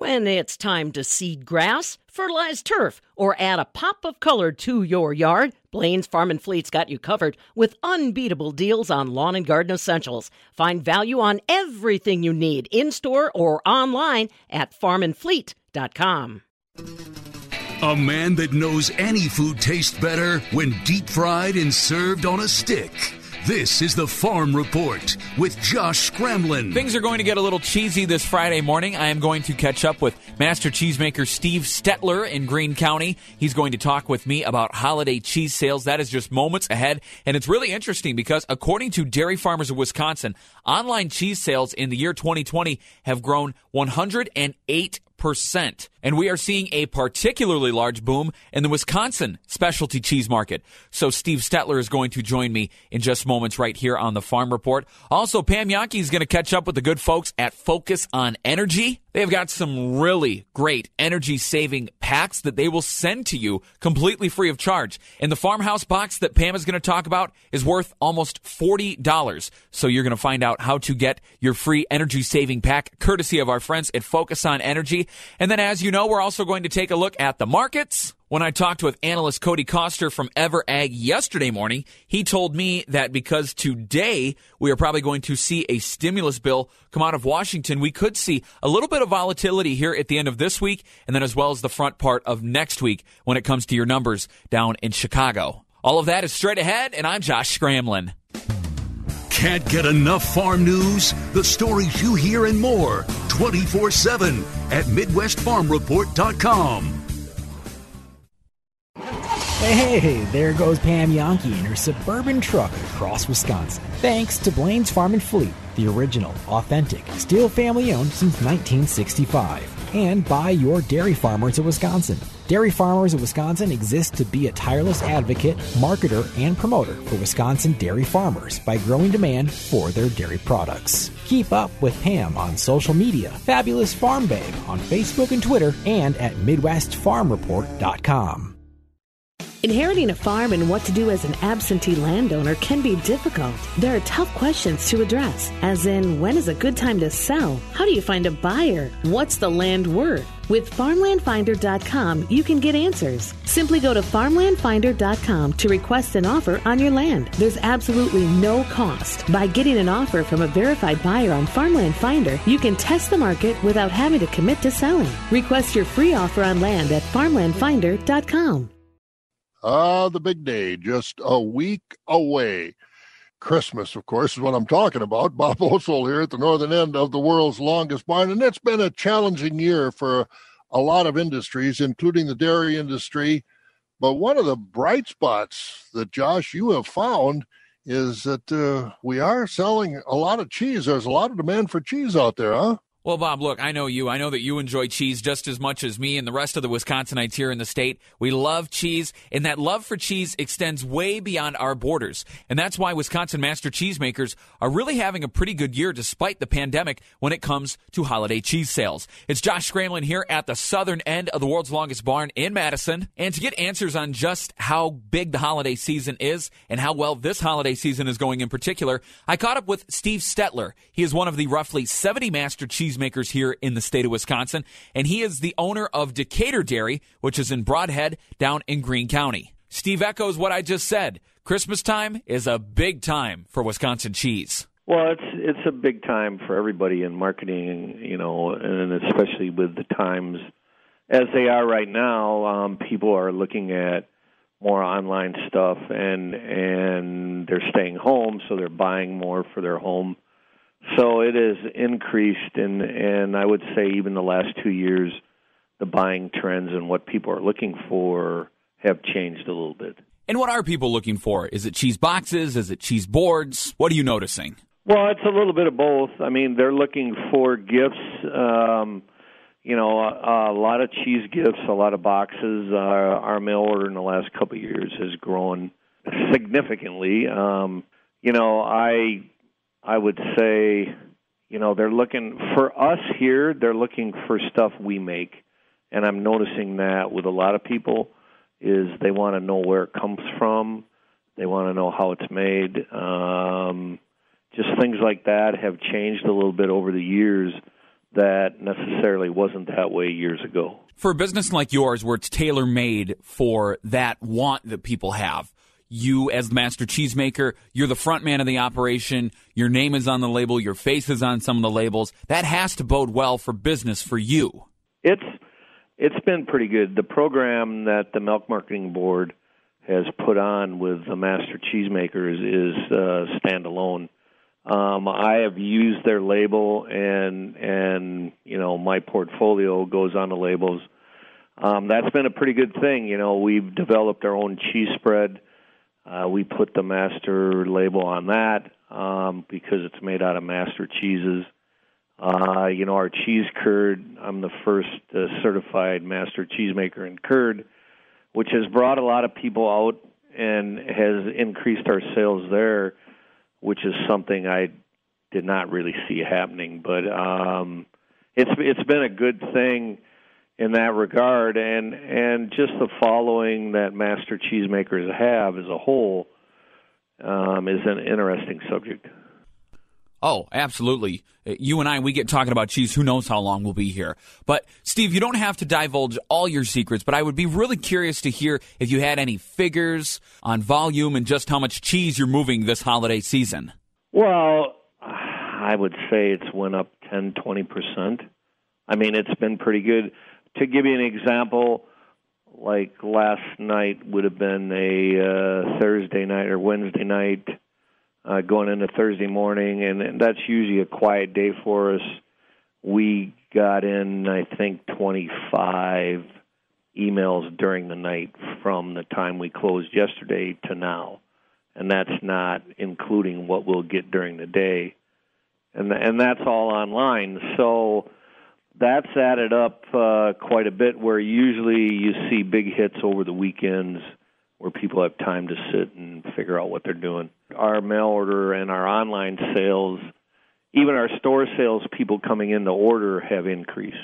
When it's time to seed grass, fertilize turf, or add a pop of color to your yard, Blain's Farm and Fleet's got you covered with unbeatable deals on lawn and garden essentials. Find value on everything you need in-store or online at farmandfleet.com. A man that knows any food tastes better when deep-fried and served on a stick. This is the Farm Report with Josh Scramlin. Things are going to get a little cheesy this Friday morning. I am going to catch up with master cheesemaker Steve Stettler in Greene County. He's going to talk with me about holiday cheese sales. That is just moments ahead. And it's really interesting because according to Dairy Farmers of Wisconsin, online cheese sales in the year 2020 have grown 108%. And we are seeing a particularly large boom in the Wisconsin specialty cheese market. So Steve Stettler is going to join me in just moments right here on the Farm Report. Also, Pam Yonke is going to catch up with the good folks at Focus on Energy. They've got some really great energy-saving packs that they will send to you completely free of charge. And the farmhouse box that Pam is going to talk about is worth almost $40. So you're going to find out how to get your free energy-saving pack courtesy of our friends at Focus on Energy. And then, as you know, we're also going to take a look at the markets. When I talked with analyst Cody Koster from EverAg yesterday morning, he told me that because today we are probably going to see a stimulus bill come out of Washington, we could see a little bit of volatility here at the end of this week and then as well as the front part of next week when it comes to your numbers down in Chicago. All of that is straight ahead, and I'm Josh Scramlin. Can't get enough farm news? The stories you hear and more 24/7 at MidwestFarmReport.com. Hey, there goes Pam Yonke in her suburban truck across Wisconsin. Thanks to Blain's Farm and Fleet, the original, authentic, still family-owned since 1965. And by your Dairy Farmers of Wisconsin. Dairy Farmers of Wisconsin exists to be a tireless advocate, marketer, and promoter for Wisconsin dairy farmers by growing demand for their dairy products. Keep up with Pam on social media, Fabulous Farm Babe on Facebook and Twitter, and at MidwestFarmReport.com. Inheriting a farm and what to do as an absentee landowner can be difficult. There are tough questions to address, as in, when is a good time to sell? How do you find a buyer? What's the land worth? With FarmlandFinder.com, you can get answers. Simply go to FarmlandFinder.com to request an offer on your land. There's absolutely no cost. By getting an offer from a verified buyer on Farmland Finder, you can test the market without having to commit to selling. Request your free offer on land at FarmlandFinder.com. The big day, just a week away. Christmas, of course, is what I'm talking about. Bob Osel here at the northern end of the world's longest barn, and it's been a challenging year for a lot of industries, including the dairy industry. But one of the bright spots that, Josh, you have found is that we are selling a lot of cheese. There's a lot of demand for cheese out there, huh? Well, Bob, look, I know you. I know that you enjoy cheese just as much as me and the rest of the Wisconsinites here in the state. We love cheese, and that love for cheese extends way beyond our borders. And that's why Wisconsin master cheesemakers are really having a pretty good year despite the pandemic when it comes to holiday cheese sales. It's Josh Scramlin here at the southern end of the world's longest barn in Madison. And to get answers on just how big the holiday season is and how well this holiday season is going in particular, I caught up with Steve Stettler. He is one of the roughly 70 master cheesemakers here in the state of Wisconsin, and he is the owner of Decatur Dairy, which is in Brodhead down in Greene County. Steve echoes what I just said. Christmas time is a big time for Wisconsin cheese. Well, it's a big time for everybody in marketing, you know, and especially with the times as they are right now. People are looking at more online stuff, and they're staying home, so they're buying more for their home. So it has increased, and I would say even the last 2 years, the buying trends and what people are looking for have changed a little bit. And what are people looking for? Is it cheese boxes? Is it cheese boards? What are you noticing? Well, it's a little bit of both. I mean, they're looking for gifts, a lot of cheese gifts, a lot of boxes. Our mail order in the last couple of years has grown significantly. I would say, they're looking for us here. They're looking for stuff we make, and I'm noticing that with a lot of people is they want to know where it comes from. They want to know how it's made. Just things like that have changed a little bit over the years that necessarily wasn't that way years ago. For a business like yours where it's tailor-made for that want that people have, you as the master cheesemaker, you're the front man of the operation, your name is on the label, your face is on some of the labels. That has to bode well for business for you. It's been pretty good. The program that the Milk Marketing Board has put on with the master cheesemakers is standalone. I have used their label, and you know, my portfolio goes on the labels. That's been a pretty good thing. You know, we've developed our own cheese spread. We put the master label on that because it's made out of master cheeses. You know, our cheese curd, I'm the first certified master cheesemaker in curd, which has brought a lot of people out and has increased our sales there, which is something I did not really see happening. But it's been a good thing in that regard, and just the following that master cheesemakers have as a whole is an interesting subject. Oh, absolutely. You and I, we get talking about cheese. Who knows how long we'll be here. But, Steve, you don't have to divulge all your secrets, but I would be really curious to hear if you had any figures on volume and just how much cheese you're moving this holiday season. Well, I would say it's went up 10, 20%. I mean, it's been pretty good. To give you an example, like last night would have been a Thursday night or Wednesday night, going into Thursday morning, and that's usually a quiet day for us. We got in, I think, 25 emails during the night from the time we closed yesterday to now, and that's not including what we'll get during the day, and that's all online. So that's added up quite a bit, where usually you see big hits over the weekends where people have time to sit and figure out what they're doing. Our mail order and our online sales, even our store sales, people coming in to order have increased.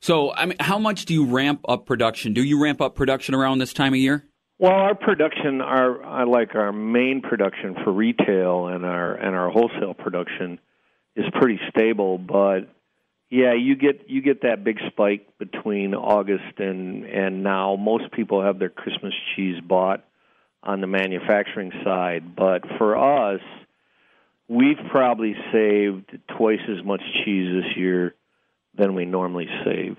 So, I mean, how much do you ramp up production? Do you ramp up production around this time of year? Well, our production, our main production for retail and our wholesale production is pretty stable. But yeah, you get that big spike between August and now. Most people have their Christmas cheese bought on the manufacturing side, but for us, we've probably saved twice as much cheese this year than we normally save,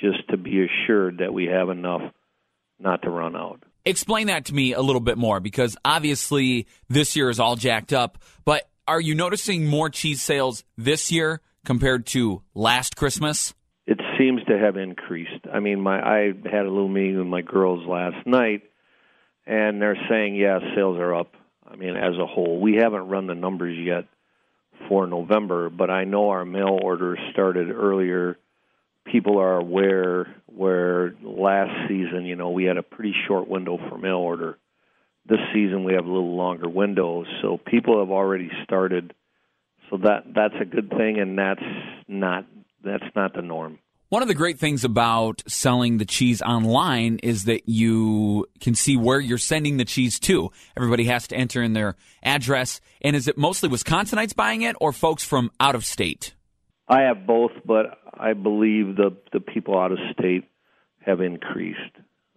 just to be assured that we have enough not to run out. Explain that to me a little bit more, because obviously this year is all jacked up, but are you noticing more cheese sales this year compared to last Christmas? It seems to have increased. I mean, I had a little meeting with my girls last night, and they're saying, yeah, sales are up, I mean, as a whole. We haven't run the numbers yet for November, but I know our mail order started earlier. People are aware, where last season, you know, we had a pretty short window for mail order. This season we have a little longer window, so people have already started. So that's a good thing, and that's not the norm. One of the great things about selling the cheese online is that you can see where you're sending the cheese to. Everybody has to enter in their address. And is it mostly Wisconsinites buying it or folks from out of state? I have both, but I believe the people out of state have increased.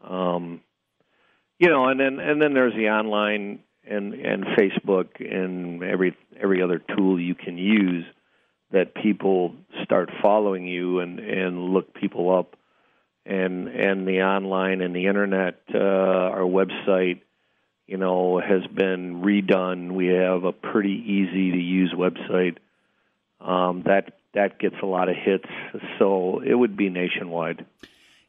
You know, and then there's the online and Facebook and every other tool you can use, that people start following you and look people up, and the online and the internet, our website, you know, has been redone. We have a pretty easy to use website that gets a lot of hits, so it would be nationwide.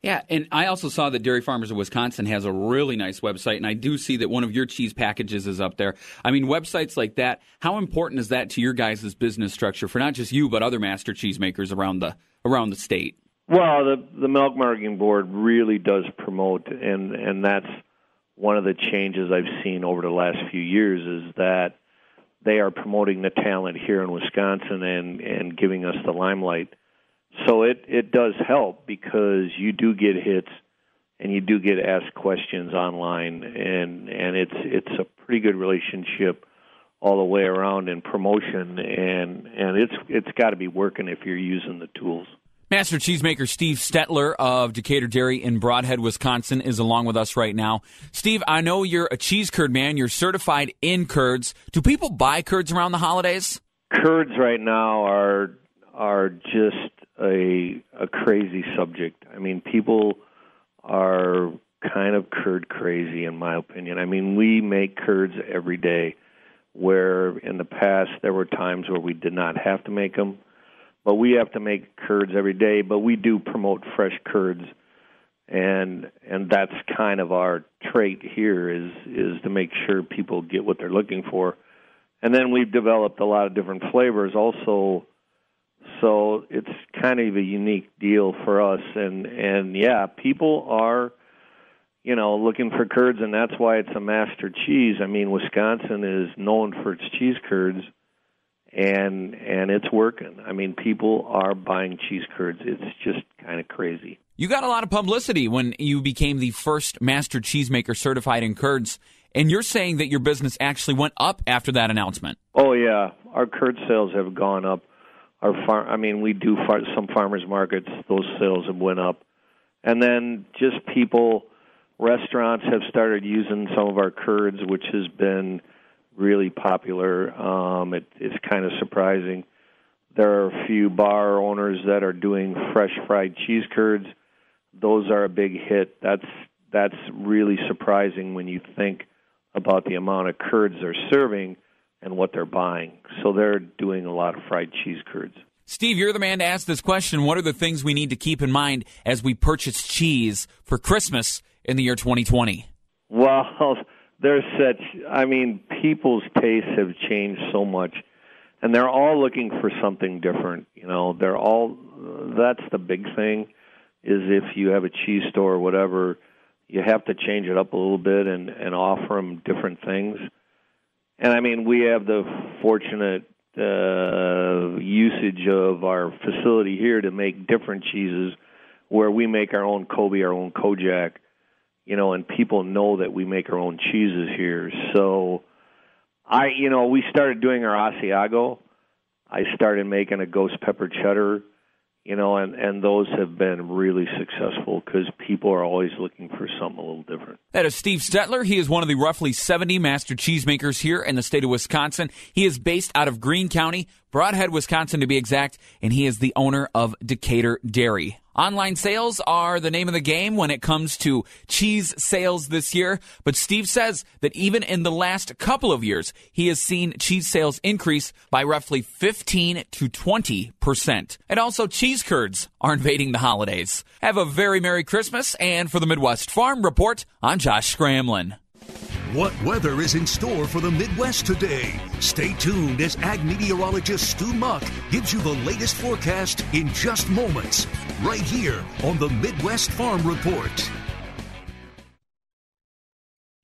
Yeah, and I also saw that Dairy Farmers of Wisconsin has a really nice website, and I do see that one of your cheese packages is up there. I mean, websites like that, how important is that to your guys' business structure for not just you but other master cheesemakers around the state? Well, the Milk Marketing Board really does promote, and that's one of the changes I've seen over the last few years, is that they are promoting the talent here in Wisconsin and giving us the limelight. So it does help, because you do get hits and you do get asked questions online, and it's a pretty good relationship all the way around in promotion, and it's got to be working if you're using the tools. Master cheesemaker Steve Stettler of Decatur Dairy in Brodhead, Wisconsin, is along with us right now. Steve, I know you're a cheese curd man. You're certified in curds. Do people buy curds around the holidays? Curds right now are just a crazy subject. I mean, people are kind of curd crazy, in my opinion. I mean, we make curds every day, where in the past there were times where we did not have to make them. But we have to make curds every day, but we do promote fresh curds, and that's kind of our trait here is to make sure people get what they're looking for. And then we've developed a lot of different flavors also, so it's kind of a unique deal for us. And yeah, people are, you know, looking for curds, and that's why it's a master cheese. I mean, Wisconsin is known for its cheese curds, and it's working. I mean, people are buying cheese curds. It's just kind of crazy. You got a lot of publicity when you became the first master cheesemaker certified in curds, and you're saying that your business actually went up after that announcement. Oh, yeah. Our curd sales have gone up. We do some farmers markets. Those sales have went up. And then just people... Restaurants have started using some of our curds, which has been really popular. It's kind of surprising. There are a few bar owners that are doing fresh fried cheese curds. Those are a big hit. That's really surprising when you think about the amount of curds they're serving and what they're buying. So they're doing a lot of fried cheese curds. Steve, you're the man to ask this question. What are the things we need to keep in mind as we purchase cheese for Christmas in the year 2020? Well, people's tastes have changed so much, and they're all looking for something different. You know, that's the big thing, is if you have a cheese store or whatever, you have to change it up a little bit and offer them different things. And I mean, we have the fortunate usage of our facility here to make different cheeses, where we make our own Kobe, our own Kojak, you know, and people know that we make our own cheeses here. So, we started doing our Asiago. I started making a ghost pepper cheddar, you know, and those have been really successful because people are always looking for something a little different. That is Steve Stettler. He is one of the roughly 70 master cheesemakers here in the state of Wisconsin. He is based out of Greene County, Brodhead, Wisconsin to be exact, and he is the owner of Decatur Dairy. Online sales are the name of the game when it comes to cheese sales this year, but Steve says that even in the last couple of years, he has seen cheese sales increase by roughly 15 to 20%. And also, cheese curds are invading the holidays. Have a very Merry Christmas, and for the Midwest Farm Report, I'm Josh Scramlin. What weather is in store for the Midwest today? Stay tuned as ag meteorologist Stu Munk gives you the latest forecast in just moments, right here on the Midwest Farm Report.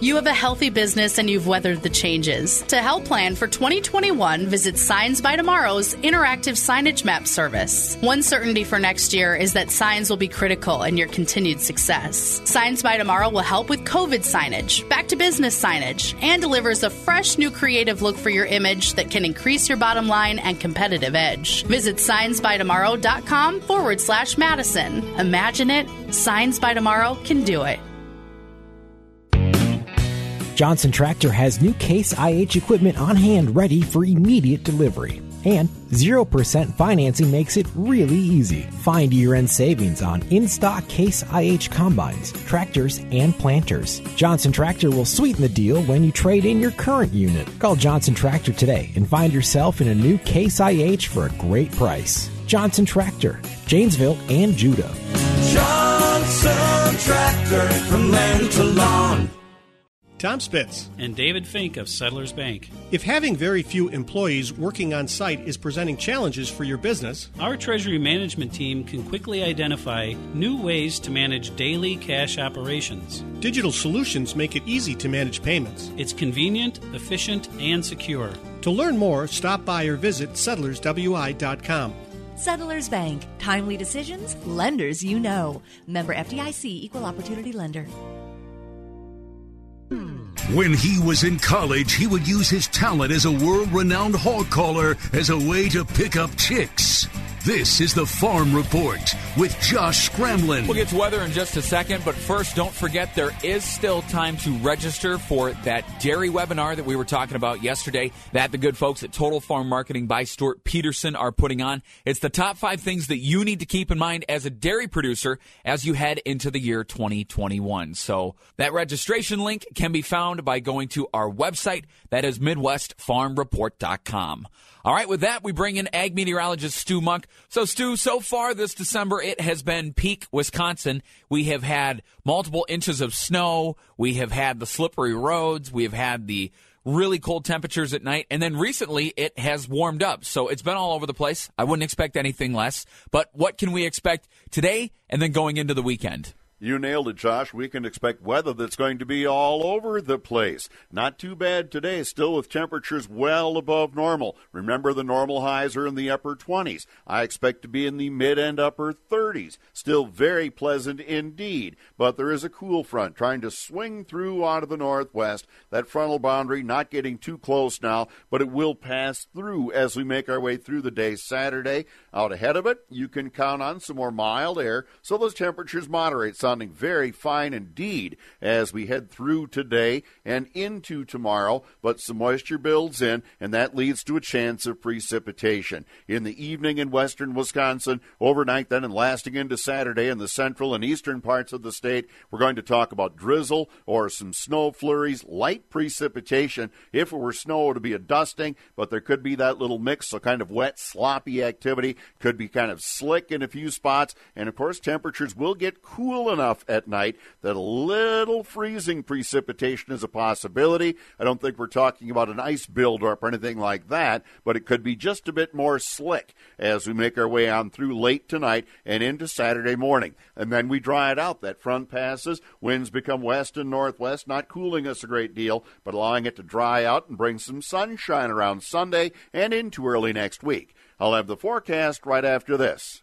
You have a healthy business and you've weathered the changes. To help plan for 2021, visit Signs by Tomorrow's interactive signage map service. One certainty for next year is that signs will be critical in your continued success. Signs by Tomorrow will help with COVID signage, back to business signage, and delivers a fresh new creative look for your image that can increase your bottom line and competitive edge. Visit signsbytomorrow.com/Madison. Imagine it. Signs by Tomorrow can do it. Johnson Tractor has new Case IH equipment on hand ready for immediate delivery. And 0% financing makes it really easy. Find year-end savings on in-stock Case IH combines, tractors, and planters. Johnson Tractor will sweeten the deal when you trade in your current unit. Call Johnson Tractor today and find yourself in a new Case IH for a great price. Johnson Tractor, Janesville and Judah. Johnson Tractor, from land to lawn. Tom Spitz, and David Fink of Settlers Bank. If having very few employees working on site is presenting challenges for your business, our treasury management team can quickly identify new ways to manage daily cash operations. Digital solutions make it easy to manage payments. It's convenient, efficient, and secure. To learn more, stop by or visit settlerswi.com. Settlers Bank. Timely decisions, lenders you know. Member FDIC, Equal Opportunity Lender. When he was in college, he would use his talent as a world-renowned hog caller as a way to pick up chicks. This is the Farm Report with Josh Scramlin. We'll get to weather in just a second, but first, don't forget there is still time to register for that dairy webinar that we were talking about yesterday that the good folks at Total Farm Marketing by Stuart Peterson are putting on. It's the top 5 things that you need to keep in mind as a dairy producer as you head into the year 2021. So that registration link can be found by going to our website. That is MidwestFarmReport.com. All right, with that, we bring in ag meteorologist Stu Munk. So, Stu, so far this December, it has been peak Wisconsin. We have had multiple inches of snow. We have had the slippery roads. We have had the really cold temperatures at night. And then recently, it has warmed up. So it's been all over the place. I wouldn't expect anything less. But what can we expect today and then going into the weekend? You nailed it, Josh. We can expect weather that's going to be all over the place. Not too bad today, still with temperatures well above normal. Remember, the normal highs are in the upper 20s. I expect to be in the mid and upper 30s. Still very pleasant indeed, but there is a cool front trying to swing through out of the northwest. That frontal boundary not getting too close now, but it will pass through as we make our way through the day Saturday. Out ahead of it, you can count on some more mild air, so those temperatures moderate some. Sounding very fine indeed as we head through today and into tomorrow, but some moisture builds in, and that leads to a chance of precipitation in the evening in western Wisconsin overnight, then and lasting into Saturday in the central and eastern parts of the state. We're going to talk about drizzle or some snow flurries, light precipitation. If it were snow, it would be a dusting, but there could be that little mix, so kind of wet, sloppy activity. Could be kind of slick in a few spots, and of course, temperatures will get cool enough at night that a little freezing precipitation is a possibility. I don't think we're talking about an ice buildup or anything like that, but it could be just a bit more slick as we make our way on through late tonight and into Saturday morning. And then we dry it out. That front passes. Winds become west and northwest, not cooling us a great deal, but allowing it to dry out and bring some sunshine around Sunday and into early next week. I'll have the forecast right after this.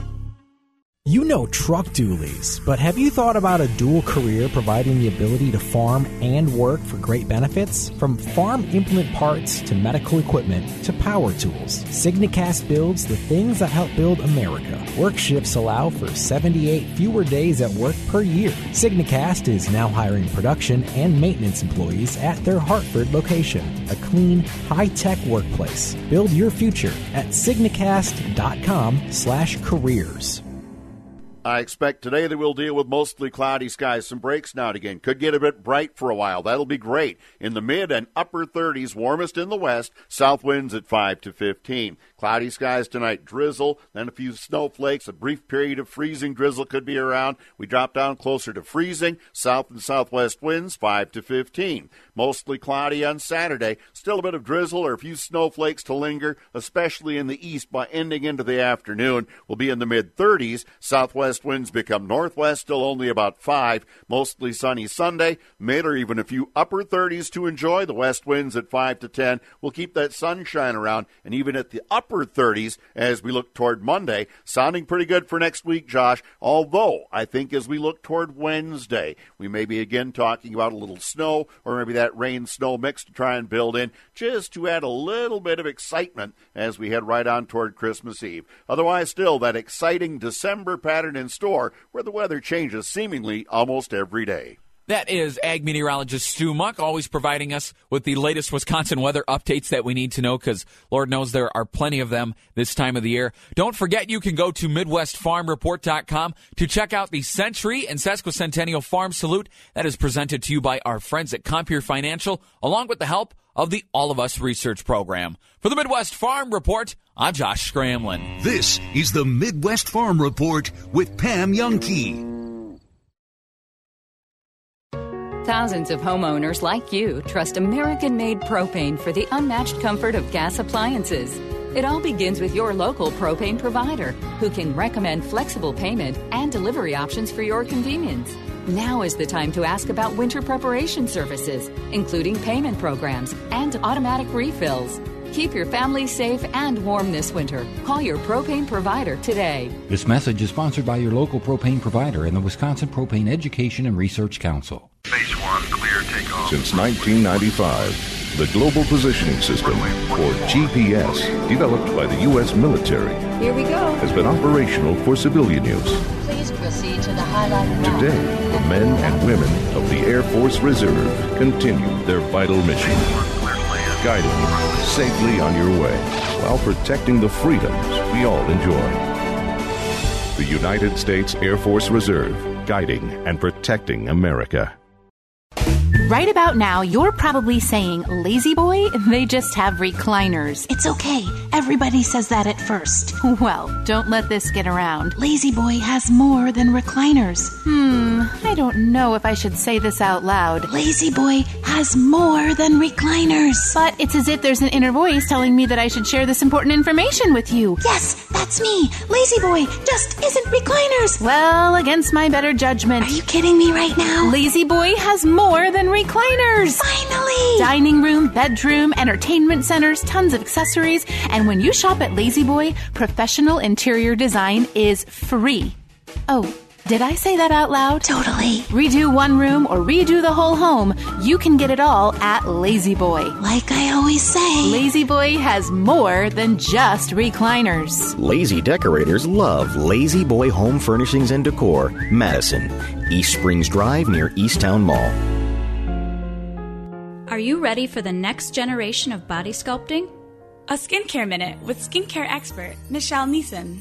You know truck dualies, but have you thought about a dual career providing the ability to farm and work for great benefits? From farm implement parts to medical equipment to power tools, Signacast builds the things that help build America. Work shifts allow for 78 fewer days at work per year. Signacast is now hiring production and maintenance employees at their Hartford location. A clean, high-tech workplace. Build your future at signacast.com/careers. I expect today that we'll deal with mostly cloudy skies. Some breaks now and again. Could get a bit bright for a while. That'll be great. In the mid and upper 30s, warmest in the west, south winds at 5 to 15. Cloudy skies tonight, drizzle, then a few snowflakes. A brief period of freezing drizzle could be around. We drop down closer to freezing. South and southwest winds, 5 to 15. Mostly cloudy on Saturday. Still a bit of drizzle or a few snowflakes to linger, especially in the east by ending into the afternoon. We'll be in the mid-30s. Southwest winds become northwest, still only about 5. Mostly sunny Sunday, mid or even a few upper 30s to enjoy. The west winds at 5 to 10 will keep that sunshine around, and even at the upper 30s as we look toward Monday. Sounding pretty good for next week, Josh, although I think as we look toward Wednesday, we may be again talking about a little snow or maybe that rain-snow mix to try and build in just to add a little bit of excitement as we head right on toward Christmas Eve. Otherwise, still that exciting December pattern in store where the weather changes seemingly almost every day. That is ag meteorologist Stu Munk, always providing us with the latest Wisconsin weather updates that we need to know, because Lord knows there are plenty of them this time of the year. Don't forget you can go to MidwestFarmReport.com to check out the Century and Sesquicentennial Farm Salute that is presented to you by our friends at Compeer Financial, along with the help of the All of Us Research Program. For the Midwest Farm Report, I'm Josh Scramlin. This is the Midwest Farm Report with Pam Youngke. Thousands of homeowners like you trust American-made propane for the unmatched comfort of gas appliances. It all begins with your local propane provider, who can recommend flexible payment and delivery options for your convenience. Now is the time to ask about winter preparation services, including payment programs and automatic refills. Keep your family safe and warm this winter. Call your propane provider today. This message is sponsored by your local propane provider and the Wisconsin Propane Education and Research Council. Phase one, clear, take off. Since 1995, the Global Positioning System, or GPS, developed by the U.S. military, here we go, has been operational for civilian use. Please proceed to the highlighted route. Today, the men and women of the Air Force Reserve continue their vital mission, guiding you safely on your way while protecting the freedoms we all enjoy. The United States Air Force Reserve, guiding and protecting America. Right about now, you're probably saying, Lazy Boy, they just have recliners. It's okay. Everybody says that at first. Well, don't let this get around. Lazy Boy has more than recliners. I don't know if I should say this out loud. Lazy Boy has more than recliners. But it's as if there's an inner voice telling me that I should share this important information with you. Yes, that's me. Lazy Boy just isn't recliners. Well, against my better judgment. Are you kidding me right now? Lazy Boy has more than recliners. Finally! Dining room, bedroom, entertainment centers, tons of accessories. And when you shop at Lazy Boy, professional interior design is free. Oh, did I say that out loud? Totally. Redo one room or redo the whole home. You can get it all at Lazy Boy. Like I always say, Lazy Boy has more than just recliners. Lazy decorators love Lazy Boy Home Furnishings and Decor, Madison, East Springs Drive near Easttown Mall. Are you ready for the next generation of body sculpting? A Skincare Minute with skincare expert Michelle Neeson.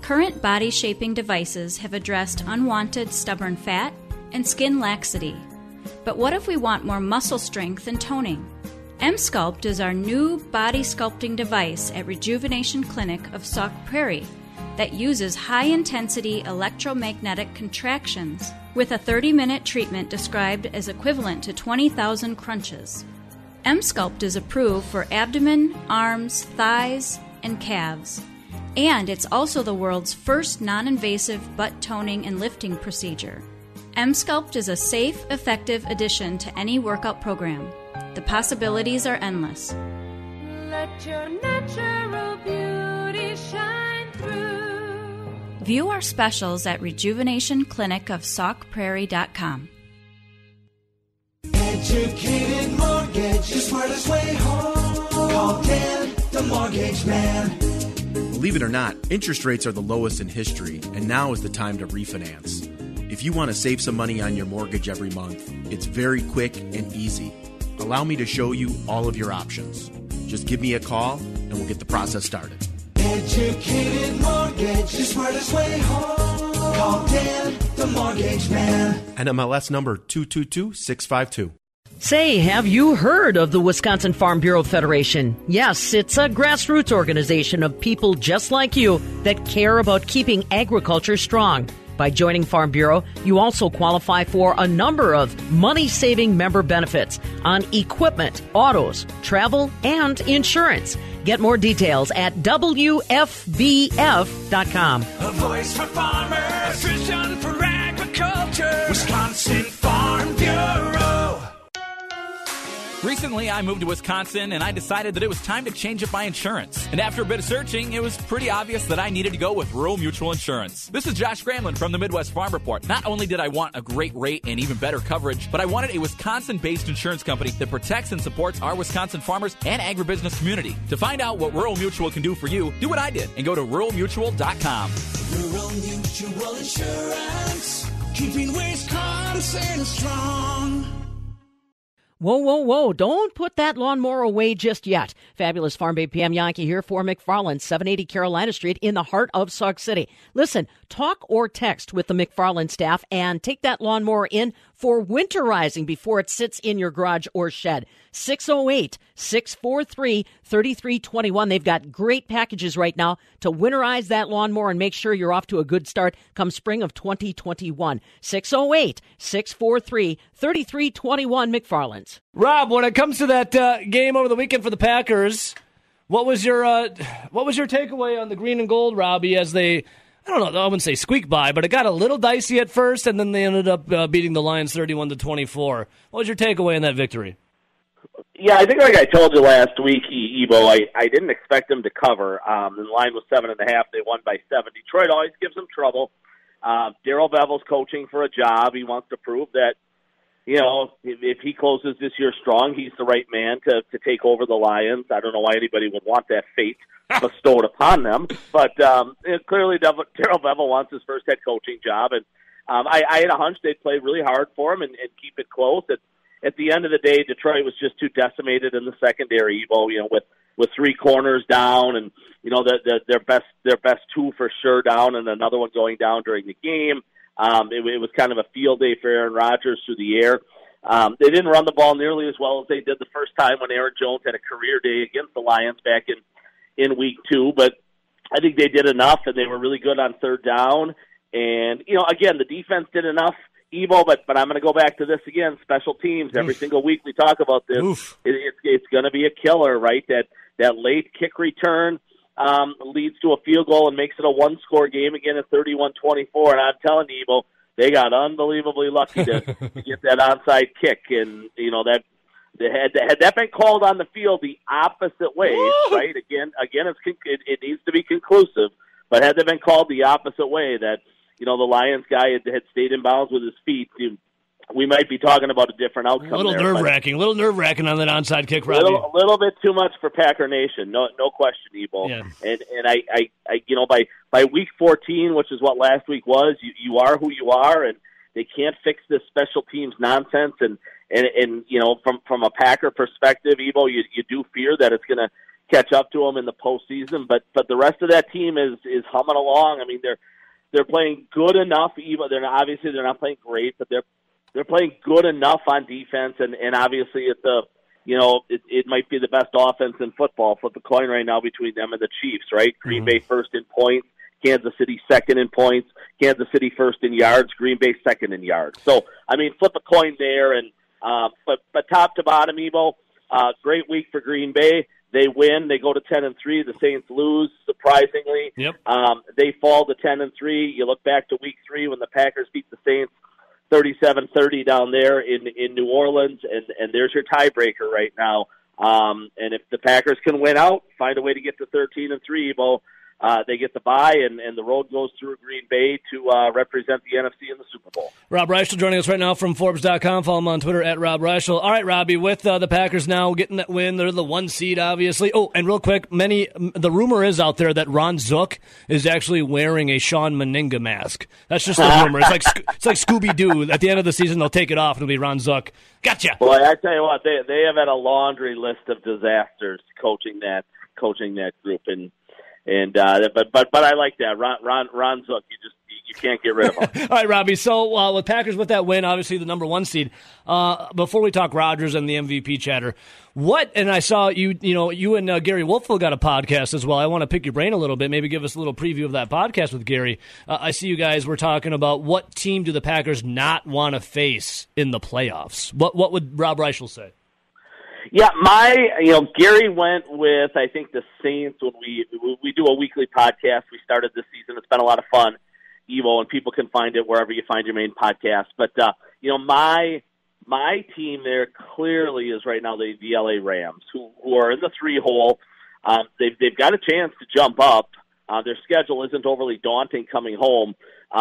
Current body shaping devices have addressed unwanted stubborn fat and skin laxity. But what if we want more muscle strength and toning? EmSculpt is our new body sculpting device at Rejuvenation Clinic of Sauk Prairie that uses high-intensity electromagnetic contractions with a 30-minute treatment described as equivalent to 20,000 crunches. EmSculpt is approved for abdomen, arms, thighs, and calves. And it's also the world's first non-invasive butt toning and lifting procedure. EmSculpt is a safe, effective addition to any workout program. The possibilities are endless. Let your natural beauty shine through. View our specials at rejuvenationclinicofsaukprairie.com. Educated Mortgage, your smartest way home. Call Dan, the mortgage man. Believe it or not, interest rates are the lowest in history, and now is the time to refinance. If you want to save some money on your mortgage every month, it's very quick and easy. Allow me to show you all of your options. Just give me a call, and we'll get the process started. Educated Mortgage, the smartest way home. Call Dan, the mortgage man. NMLS number 222652. Say, have you heard of the Wisconsin Farm Bureau Federation? Yes, it's a grassroots organization of people just like you that care about keeping agriculture strong. By joining Farm Bureau, you also qualify for a number of money-saving member benefits on equipment, autos, travel, and insurance. Get more details at WFBF.com. A voice for farmers, vision for agriculture, Wisconsin Farm Bureau. Recently, I moved to Wisconsin, and I decided that it was time to change up my insurance. And after a bit of searching, it was pretty obvious that I needed to go with Rural Mutual Insurance. This is Josh Scramlin from the Midwest Farm Report. Not only did I want a great rate and even better coverage, but I wanted a Wisconsin-based insurance company that protects and supports our Wisconsin farmers and agribusiness community. To find out what Rural Mutual can do for you, do what I did and go to ruralmutual.com. Rural Mutual Insurance. keeping Wisconsin strong. Whoa, whoa, whoa. Don't put that lawnmower away just yet. Fabulous Farm Babe PM Yankee here for McFarland, 780 Carolina Street in the heart of Sauk City. Listen, talk or text with the McFarland staff and take that lawnmower in for winterizing before it sits in your garage or shed. 608-643-3321. They've got great packages right now to winterize that lawnmower and make sure you're off to a good start come spring of 2021. 608-643-3321, McFarland's. Rob, when it comes to that game over the weekend for the Packers, what was your takeaway on the green and gold, Robbie, as they... I don't know, I wouldn't say squeak by, but it got a little dicey at first, and then they ended up beating the Lions 31-24. What was your takeaway in that victory? Yeah, I think like I told you last week, Ebo, I didn't expect them to cover. The line was 7.5. They won by 7. Detroit always gives them trouble. Darrell Bevell's coaching for a job. He wants to prove that, you know, if he closes this year strong, he's the right man to take over the Lions. I don't know why anybody would want that fate bestowed upon them, but clearly Darrell Bevell wants his first head coaching job, and I had a hunch they'd play really hard for him and keep it close. And at the end of the day, Detroit was just too decimated in the secondary, Evo, you know, with three corners down and, you know, their best two for sure down and another one going down during the game. It was kind of a field day for Aaron Rodgers through the air. They didn't run the ball nearly as well as they did the first time when Aaron Jones had a career day against the Lions back in week two, but I think they did enough, and they were really good on third down. And, you know, again, the defense did enough, Evo, but I'm going to go back to this again, special teams. Every single week we talk about this. It's going to be a killer, right? That late kick return leads to a field goal and makes it a one-score game again at 31-24. And I'm telling you, Evo, they got unbelievably lucky to get that onside kick. And, you know, that had that been called on the field the opposite way, right? Again, it needs to be conclusive. But had they been called the opposite way, that, you know, the Lions guy had stayed in bounds with his feet, we might be talking about a different outcome. A little nerve-wracking on that onside kick, Robbie. A little bit too much for Packer Nation, no question, Ebo. Yeah. And I you know, by week 14, which is what last week was, you are who you are, and they can't fix this special teams nonsense. And you know, from a Packer perspective, Evo, you do fear that it's going to catch up to them in the postseason. But the rest of that team is humming along. I mean, they're playing good enough, Evo. They're not playing great, but they're playing good enough on defense. And obviously, it's a, you know, it might be the best offense in football. Flip a coin right now between them and the Chiefs, right? Green Bay first in points, Kansas City second in points, Kansas City first in yards, Green Bay second in yards. So I mean, flip a coin there and. But top to bottom, Evo, great week for Green Bay. They win. They go to 10-3. The Saints lose, surprisingly. Yep. They fall to 10-3. You look back to week 3 when the Packers beat the Saints 37-30 down there in New Orleans, and there's your tiebreaker right now. And if the Packers can win out, find a way to get to 13-3, Evo, they get the bye, and the road goes through Green Bay to represent the NFC in the Super Bowl. Rob Reischel joining us right now from Forbes.com. Follow him on Twitter at Rob Reischel. All right, Robbie, with the Packers now getting that win, they're the 1 seed, obviously. Oh, and real quick, the rumor is out there that Ron Zook is actually wearing a Sean Meninga mask. That's just a rumor. It's like Scooby-Doo. At the end of the season, they'll take it off, and it'll be Ron Zook. Gotcha. Boy, I tell you what, they have had a laundry list of disasters coaching that group, but I like that. Ron Zook, you can't get rid of him. All right, Robbie. So with Packers with that win, obviously the number 1 seed. Before we talk Rodgers and the MVP chatter, and I saw you and Gary Wolfville got a podcast as well. I want to pick your brain a little bit. Maybe give us a little preview of that podcast with Gary. I see you guys were talking about what team do the Packers not want to face in the playoffs. What would Rob Reischel say? Yeah, Gary went with, I think, the Saints when we do a weekly podcast. We started this season. It's been a lot of fun, Evo, and people can find it wherever you find your main podcast. But, you know, my team there clearly is right now the LA Rams, who are in the 3 hole. They've got a chance to jump up. Their schedule isn't overly daunting coming home.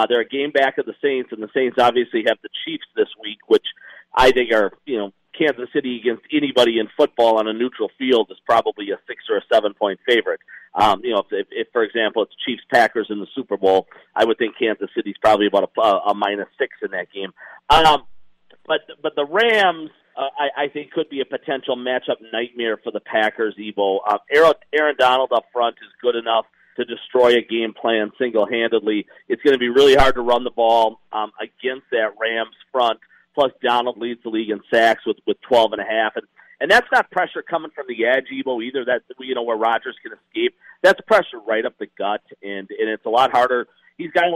They're a game back of the Saints, and the Saints obviously have the Chiefs this week, which I think are, you know, Kansas City against anybody in football on a neutral field is probably a 6 or a 7 point favorite. If for example, it's Chiefs Packers in the Super Bowl, I would think Kansas City's probably about a -6 in that game. But the Rams, I think, could be a potential matchup nightmare for the Packers, Evo. Aaron Donald up front is good enough to destroy a game plan single-handedly. It's going to be really hard to run the ball against that Rams front. Plus, Donald leads the league in sacks with 12.5. And that's not pressure coming from the edge, Evo, either. That's, where Rodgers can escape. That's pressure right up the gut, and it's a lot harder. He's got a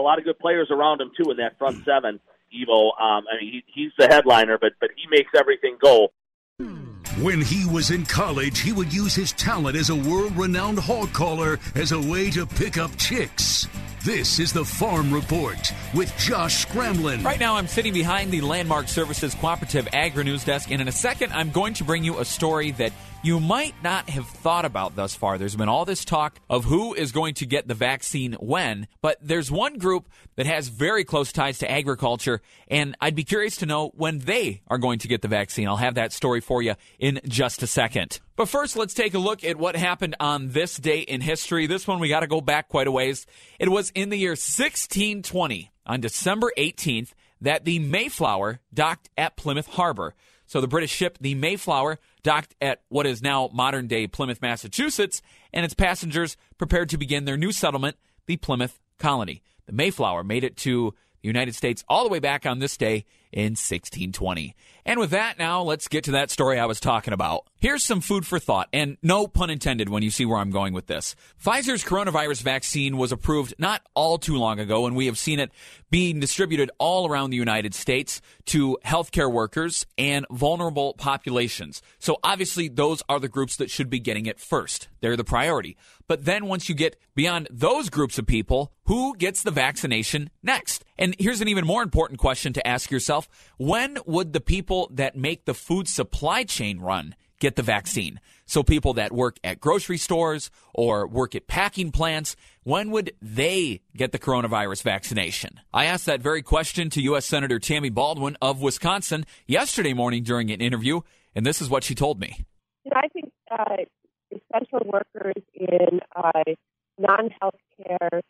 lot of good players around him, too, in that front seven. Evo, he's the headliner, but he makes everything go. When he was in college, he would use his talent as a world-renowned hog caller as a way to pick up chicks. This is the Farm Report with Josh Scramlin. Right now, I'm sitting behind the Landmark Services Cooperative Agri-News Desk, and in a second, I'm going to bring you a story that you might not have thought about thus far. There's been all this talk of who is going to get the vaccine when, but there's one group that has very close ties to agriculture, and I'd be curious to know when they are going to get the vaccine. I'll have that story for you in just a second. But first, let's take a look at what happened on this day in history. This one, we got to go back quite a ways. It was in the year 1620, on December 18th, that the Mayflower docked at Plymouth Harbor. So the British ship, the Mayflower, docked at what is now modern-day Plymouth, Massachusetts, and its passengers prepared to begin their new settlement, the Plymouth Colony. The Mayflower made it to the United States all the way back on this day in 1620. And with that, now let's get to that story I was talking about. Here's some food for thought, and no pun intended when you see where I'm going with this. Pfizer's coronavirus vaccine was approved not all too long ago, and we have seen it being distributed all around the United States to healthcare workers and vulnerable populations. So obviously, those are the groups that should be getting it first. They're the priority. But then once you get beyond those groups of people, who gets the vaccination next? And here's an even more important question to ask yourself. When would the people that make the food supply chain run get the vaccine? So people that work at grocery stores or work at packing plants, when would they get the coronavirus vaccination? I asked that very question to U.S. Senator Tammy Baldwin of Wisconsin yesterday morning during an interview, and this is what she told me. I think essential workers in non-healthcare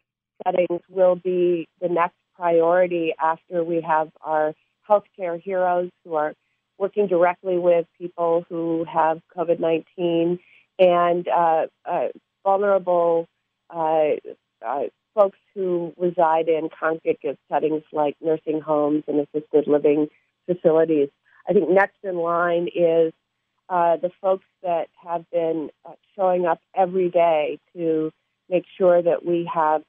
settings will be the next priority after we have our healthcare heroes who are working directly with people who have COVID-19 and vulnerable folks who reside in congregate settings like nursing homes and assisted living facilities. I think next in line is the folks that have been showing up every day to make sure that we have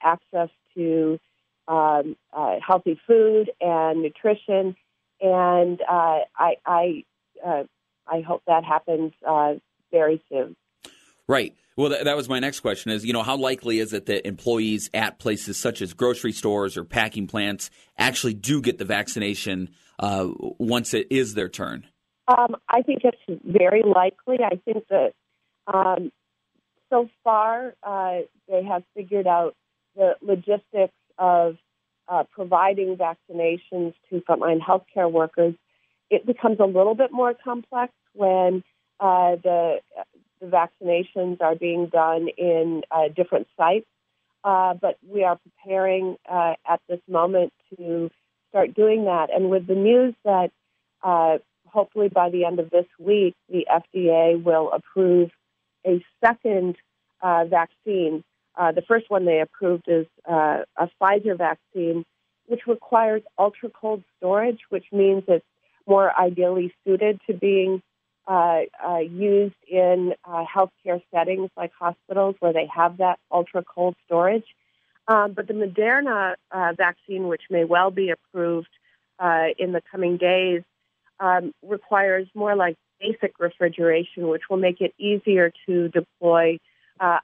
access to healthy food and nutrition. And I hope that happens very soon. Right. Well, that was my next question is, how likely is it that employees at places such as grocery stores or packing plants actually do get the vaccination once it is their turn? I think it's very likely. I think that so far they have figured out the logistics of providing vaccinations to frontline healthcare workers. It becomes a little bit more complex when the vaccinations are being done in different sites. But we are preparing at this moment to start doing that. And with the news that hopefully by the end of this week, the FDA will approve a second vaccine. The first one they approved is a Pfizer vaccine, which requires ultra-cold storage, which means it's more ideally suited to being used in healthcare settings like hospitals where they have that ultra-cold storage. But the Moderna vaccine, which may well be approved in the coming days, requires more like basic refrigeration, which will make it easier to deploy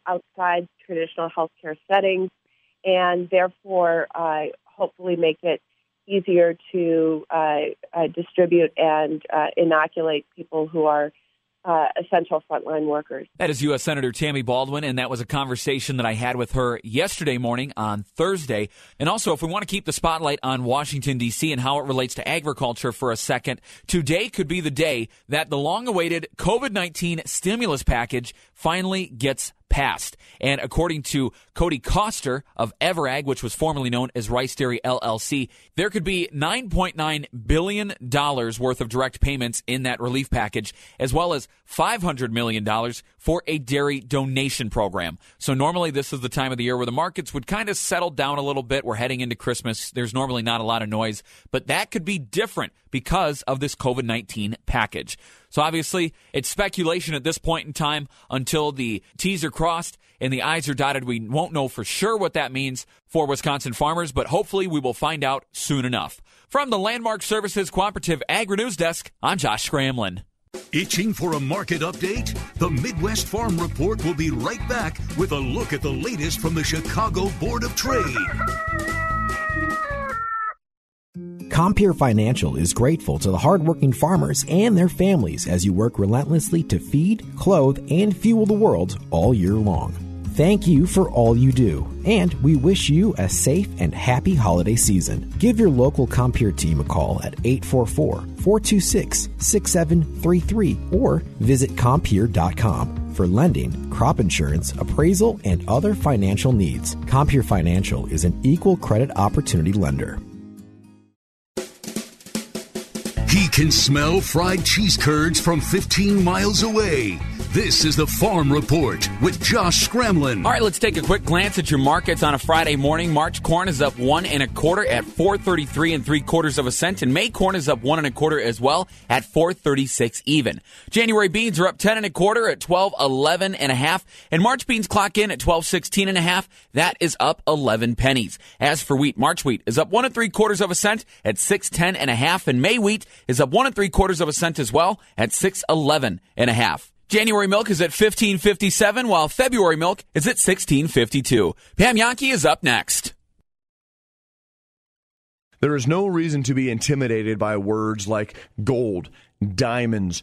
outside traditional healthcare settings, and therefore hopefully make it easier to distribute and inoculate people who are essential frontline workers. That is U.S. Senator Tammy Baldwin, and that was a conversation that I had with her yesterday morning on Thursday. And also, if we want to keep the spotlight on Washington, D.C. and how it relates to agriculture for a second, today could be the day that the long-awaited COVID-19 stimulus package finally gets passed. And according to Cody Koster of EverAg, which was formerly known as Rice Dairy LLC, there could be $9.9 billion worth of direct payments in that relief package, as well as $500 million for a dairy donation program. So normally this is the time of the year where the markets would kind of settle down a little bit. We're heading into Christmas. There's normally not a lot of noise, but that could be different because of this COVID-19 package. So obviously, it's speculation at this point in time until the T's are crossed and the I's are dotted. We won't know for sure what that means for Wisconsin farmers, but hopefully we will find out soon enough. From the Landmark Services Cooperative Agri-News Desk, I'm Josh Scramlin. Itching for a market update? The Midwest Farm Report will be right back with a look at the latest from the Chicago Board of Trade. Compeer Financial is grateful to the hardworking farmers and their families as you work relentlessly to feed, clothe, and fuel the world all year long. Thank you for all you do, and we wish you a safe and happy holiday season. Give your local Compeer team a call at 844-426-6733 or visit Compeer.com for lending, crop insurance, appraisal, and other financial needs. Compeer Financial is an equal credit opportunity lender. He can smell fried cheese curds from 15 miles away. This is the Farm Report with Josh Scramlin. All right, let's take a quick glance at your markets on a Friday morning. March corn is up 1 1/4 at 4.33 3/4 cents, and May corn is up 1 1/4 as well at 4.36 even. January beans are up 10 1/4 at 12.11 1/2, and March beans clock in at 12.16 1/2. That is up 11 pennies. As for wheat, March wheat is up 1 3/4 cents at 6.10 1/2, and May wheat is up 1 3/4 cents as well at 6.11 1/2. January milk is at $15.57, while February milk is at $16.52. Pam Yonke is up next. There is no reason to be intimidated by words like gold, diamonds,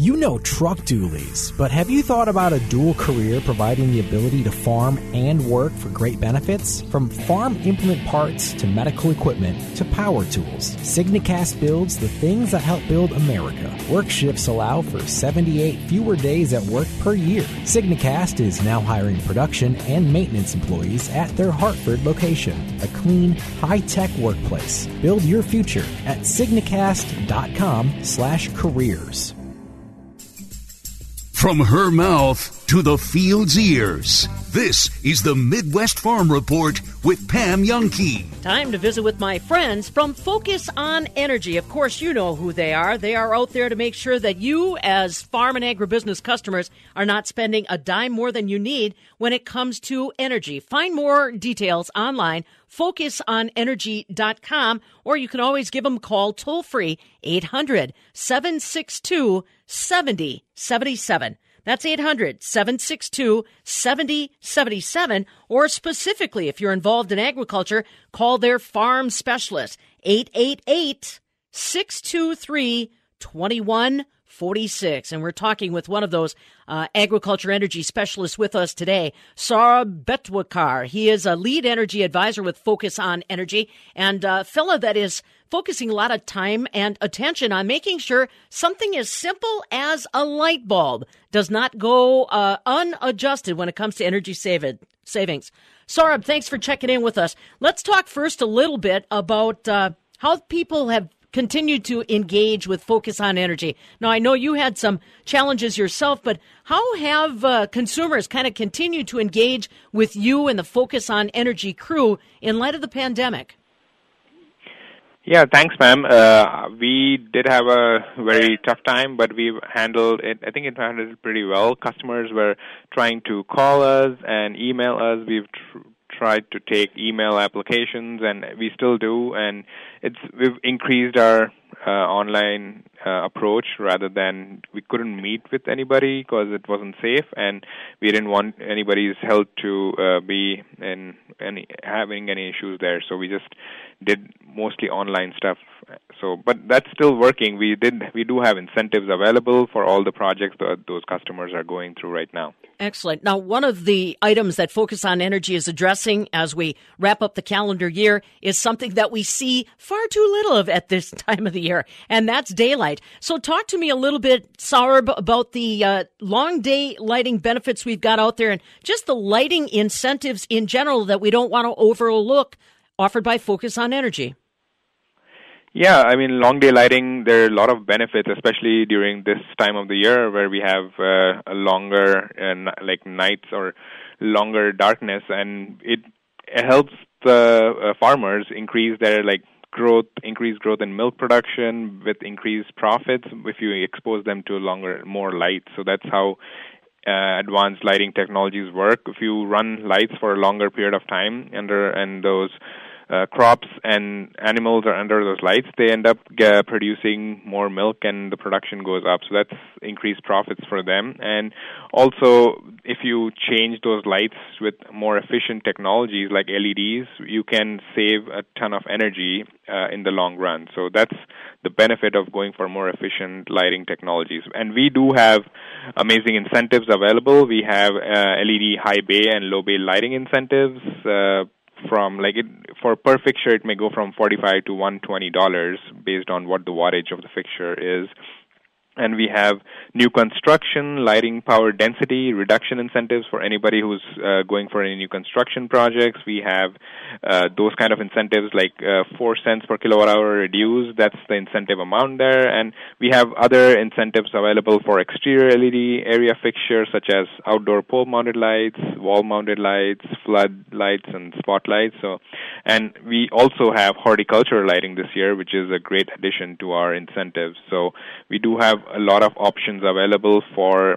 You know truck dualies, but have you thought about a dual career providing the ability to farm and work for great benefits? From farm implement parts to medical equipment to power tools, Signacast builds the things that help build America. Work shifts allow for 78 fewer days at work per year. Signacast is now hiring production and maintenance employees at their Hartford location. A clean, high-tech workplace. Build your future at signacast.com/careers. From her mouth to the field's ears, this is the Midwest Farm Report with Pam Yonke. Time to visit with my friends from Focus on Energy. Of course, you know who they are. They are out there to make sure that you, as farm and agribusiness customers, are not spending a dime more than you need when it comes to energy. Find more details online, focusonenergy.com, or you can always give them a call toll-free, 800-762-7077. That's 800-762-7077, or specifically, if you're involved in agriculture, call their farm specialist, 888-623-2146. And we're talking with one of those agriculture energy specialists with us today, Saurabh Betwadkar. He is a lead energy advisor with Focus on Energy, and a fellow that is focusing a lot of time and attention on making sure something as simple as a light bulb does not go unadjusted when it comes to energy savings. Saurabh, thanks for checking in with us. Let's talk first a little bit about how people have continued to engage with Focus on Energy. Now, I know you had some challenges yourself, but how have consumers kind of continued to engage with you and the Focus on Energy crew in light of the pandemic? Yeah, thanks, ma'am. We did have a very tough time, but we handled it. I think it handled it pretty well. Customers were trying to call us and email us. We've tried to take email applications, and we still do. And we've increased our online approach rather than we couldn't meet with anybody because it wasn't safe, and we didn't want anybody's health to be in having any issues there. So we just did mostly online stuff. So, but that's still working. We do have incentives available for all the projects that those customers are going through right now. Excellent. Now, one of the items that Focus on Energy is addressing as we wrap up the calendar year is something that we see far too little of at this time of the year, and that's daylight. So talk to me a little bit, Saurabh, about the long day lighting benefits we've got out there and just the lighting incentives in general that we don't want to overlook offered by Focus on Energy. Yeah, I mean, long day lighting, there are a lot of benefits, especially during this time of the year where we have a longer like nights or longer darkness, and it helps the farmers increase their increased growth in milk production with increased profits if you expose them to more light. So that's how advanced lighting technologies work. If you run lights for a longer period of time and those crops and animals are under those lights, they end up producing more milk and the production goes up. So that's increased profits for them. And also, if you change those lights with more efficient technologies like LEDs, you can save a ton of energy in the long run. So that's the benefit of going for more efficient lighting technologies. And we do have amazing incentives available. We have LED high bay and low bay lighting incentives. For per fixture, it may go from $45 to $120 based on what the wattage of the fixture is. And we have new construction, lighting power density, reduction incentives for anybody who's going for any new construction projects. We have those kind of incentives like 4 cents per kilowatt hour reduced. That's the incentive amount there. And we have other incentives available for exterior LED area fixtures such as outdoor pole-mounted lights, wall-mounted lights, flood lights, and spotlights. And we also have horticultural lighting this year, which is a great addition to our incentives. So we do have a lot of options available for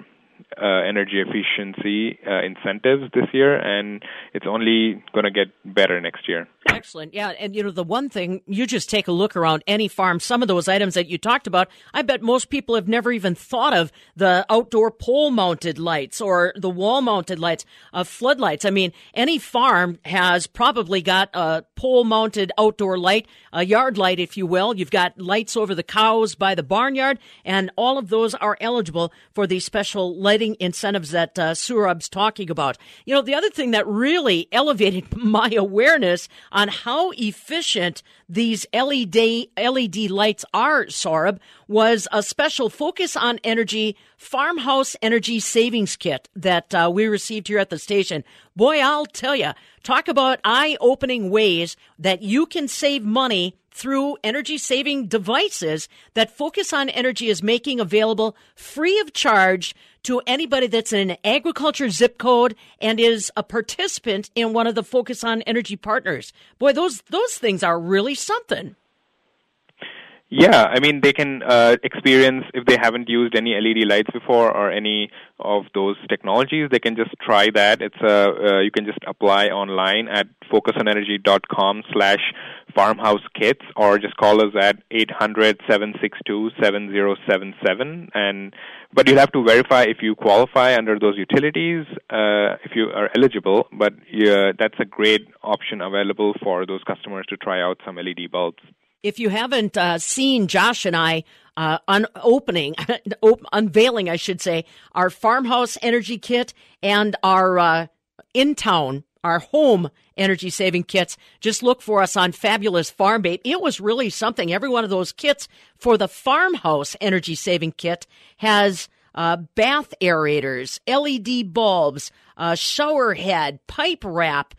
energy efficiency incentives this year, and it's only going to get better next year. Excellent. Yeah, and the one thing, you just take a look around any farm, some of those items that you talked about, I bet most people have never even thought of the outdoor pole-mounted lights or the wall-mounted lights, floodlights. I mean, any farm has probably got a pole-mounted outdoor light, a yard light, if you will. You've got lights over the cows by the barnyard, and all of those are eligible for these special lighting incentives that Saurabh's talking about. The other thing that really elevated my awareness on how efficient these LED lights are, Saurabh, was a special Focus on Energy farmhouse energy savings kit that we received here at the station. Boy, I'll tell you, talk about eye-opening ways that you can save money through energy-saving devices that Focus on Energy is making available free of charge to anybody that's in an agriculture zip code and is a participant in one of the Focus on Energy partners. Boy, those things are really something. Yeah, I mean, they can experience, if they haven't used any LED lights before or any of those technologies, they can just try that. It's you can just apply online at focusonenergy.com/farmhouse kits or just call us at 800-762-7077. But you have to verify if you qualify under those utilities, if you are eligible. But that's a great option available for those customers to try out some LED bulbs. If you haven't seen Josh and I unveiling our farmhouse energy kit and our in-town, our home energy saving kits, just look for us on Fabulous Farm Babe. It was really something. Every one of those kits for the farmhouse energy saving kit has bath aerators, LED bulbs, shower head, pipe wrap,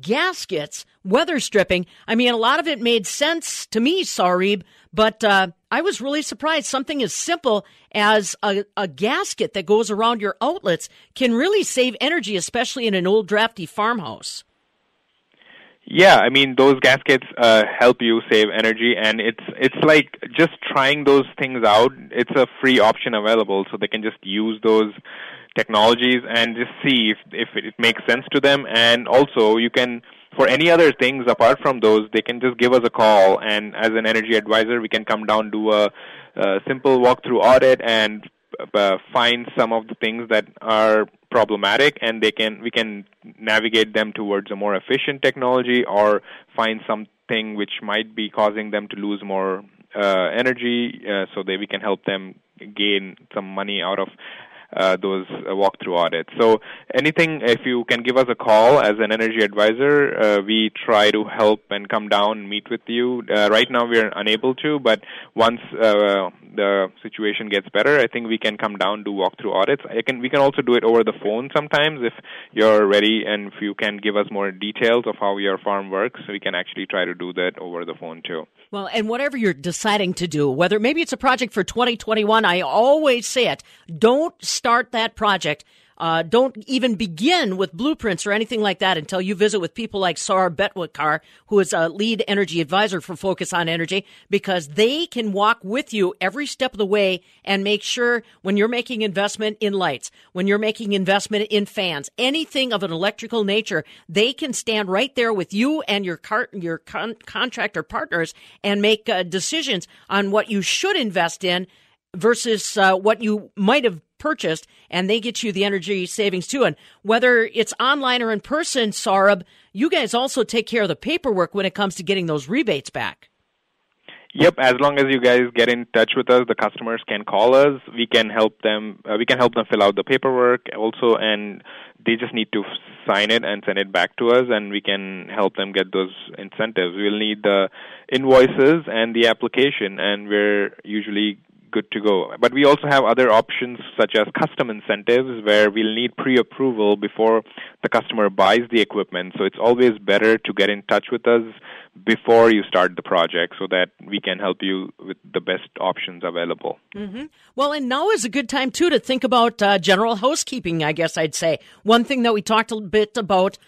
gaskets, weather stripping. I mean, a lot of it made sense to me, Saurabh, but I was really surprised. Something as simple as a gasket that goes around your outlets can really save energy, especially in an old drafty farmhouse. Yeah, I mean, those gaskets help you save energy, and it's like just trying those things out. It's a free option available, so they can just use those technologies and just see if it makes sense to them. And also, you can, for any other things apart from those, they can just give us a call, and as an energy advisor, we can come down, do a simple walkthrough audit, and find some of the things that are problematic, and we can navigate them towards a more efficient technology, or find something which might be causing them to lose more energy, so that we can help them gain some money out of those walkthrough audits. So anything, if you can give us a call as an energy advisor, we try to help and come down and meet with you. Right now we are unable to, but once the situation gets better, I think we can come down, do walkthrough audits. We can also do it over the phone sometimes if you're ready, and if you can give us more details of how your farm works, we can actually try to do that over the phone too. Well, and whatever you're deciding to do, whether maybe it's a project for 2021, I always say it, don't start that project. Don't even begin with blueprints or anything like that until you visit with people like Saurabh Betwadkar, who is a lead energy advisor for Focus on Energy, because they can walk with you every step of the way and make sure when you're making investment in lights, when you're making investment in fans, anything of an electrical nature, they can stand right there with you and your contractor partners and make decisions on what you should invest in versus what you might have purchased, and they get you the energy savings too. And whether it's online or in person, Saurabh, you guys also take care of the paperwork when it comes to getting those rebates back. Yep, as long as you guys get in touch with us, the customers can call us. We can help them. We can help them fill out the paperwork also, and they just need to sign it and send it back to us, and we can help them get those incentives. We'll need the invoices and the application, and we're usually good to go. But we also have other options such as custom incentives, where we'll need pre-approval before the customer buys the equipment. So it's always better to get in touch with us before you start the project so that we can help you with the best options available. Mm-hmm. Well, and now is a good time, too, to think about general housekeeping, I guess I'd say. One thing that we talked a bit about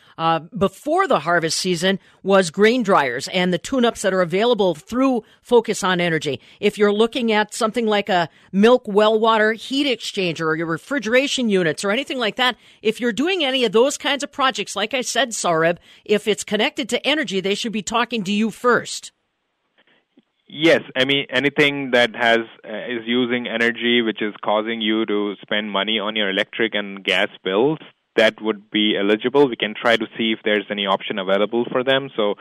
before the harvest season was grain dryers and the tune-ups that are available through Focus on Energy. If you're looking at something like a milk well water heat exchanger or your refrigeration units or anything like that, if you're doing any of those kinds of projects, like I said, Saurabh, if it's connected to energy, they should be talking to you first. Yes, I mean, anything that is using energy, which is causing you to spend money on your electric and gas bills, that would be eligible. We can try to see if there's any option available for them. So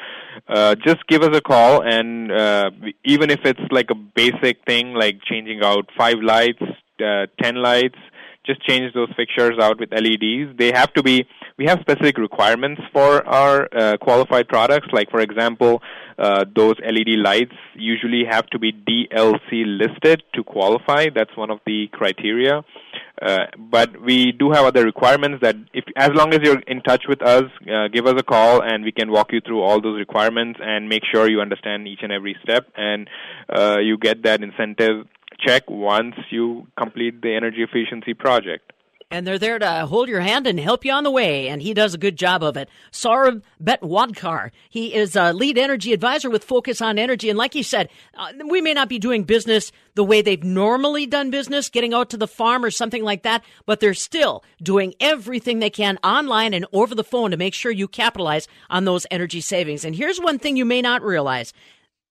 just give us a call, and even if it's like a basic thing like changing out 5 lights, 10 lights, just change those fixtures out with LEDs. They have to be, we have specific requirements for our qualified products. Like, for example, those LED lights usually have to be DLC listed to qualify. That's one of the criteria. But we do have other requirements that as long as you're in touch with us, give us a call, and we can walk you through all those requirements and make sure you understand each and every step, and you get that incentive check once you complete the energy efficiency project. And they're there to hold your hand and help you on the way, and he does a good job of it. Saurabh Betwadkar, he is a lead energy advisor with Focus on Energy. And like he said, we may not be doing business the way they've normally done business, getting out to the farm or something like that, but they're still doing everything they can online and over the phone to make sure you capitalize on those energy savings. And here's one thing you may not realize.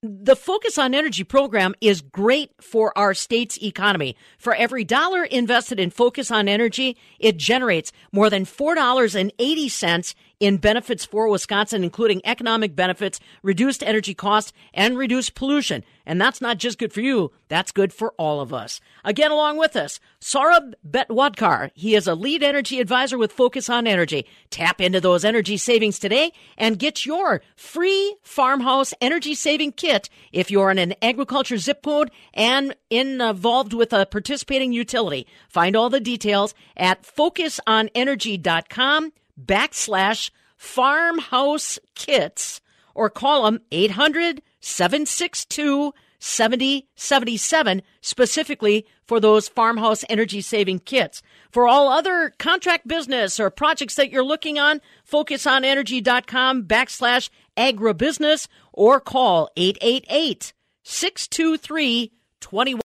The Focus on Energy program is great for our state's economy. For every dollar invested in Focus on Energy, it generates more than $4.80 in benefits for Wisconsin, including economic benefits, reduced energy costs, and reduced pollution. And that's not just good for you, that's good for all of us. Again, along with us, Saurabh Betwadkar. He is a lead energy advisor with Focus on Energy. Tap into those energy savings today and get your free farmhouse energy saving kit if you're in an agriculture zip code and involved with a participating utility. Find all the details at focusonenergy.com/farmhouse kits or call them 800-762-7077 specifically for those farmhouse energy saving kits. For all other contract business or projects that you're looking on, focusonenergy.com/agribusiness or call 888-623-21.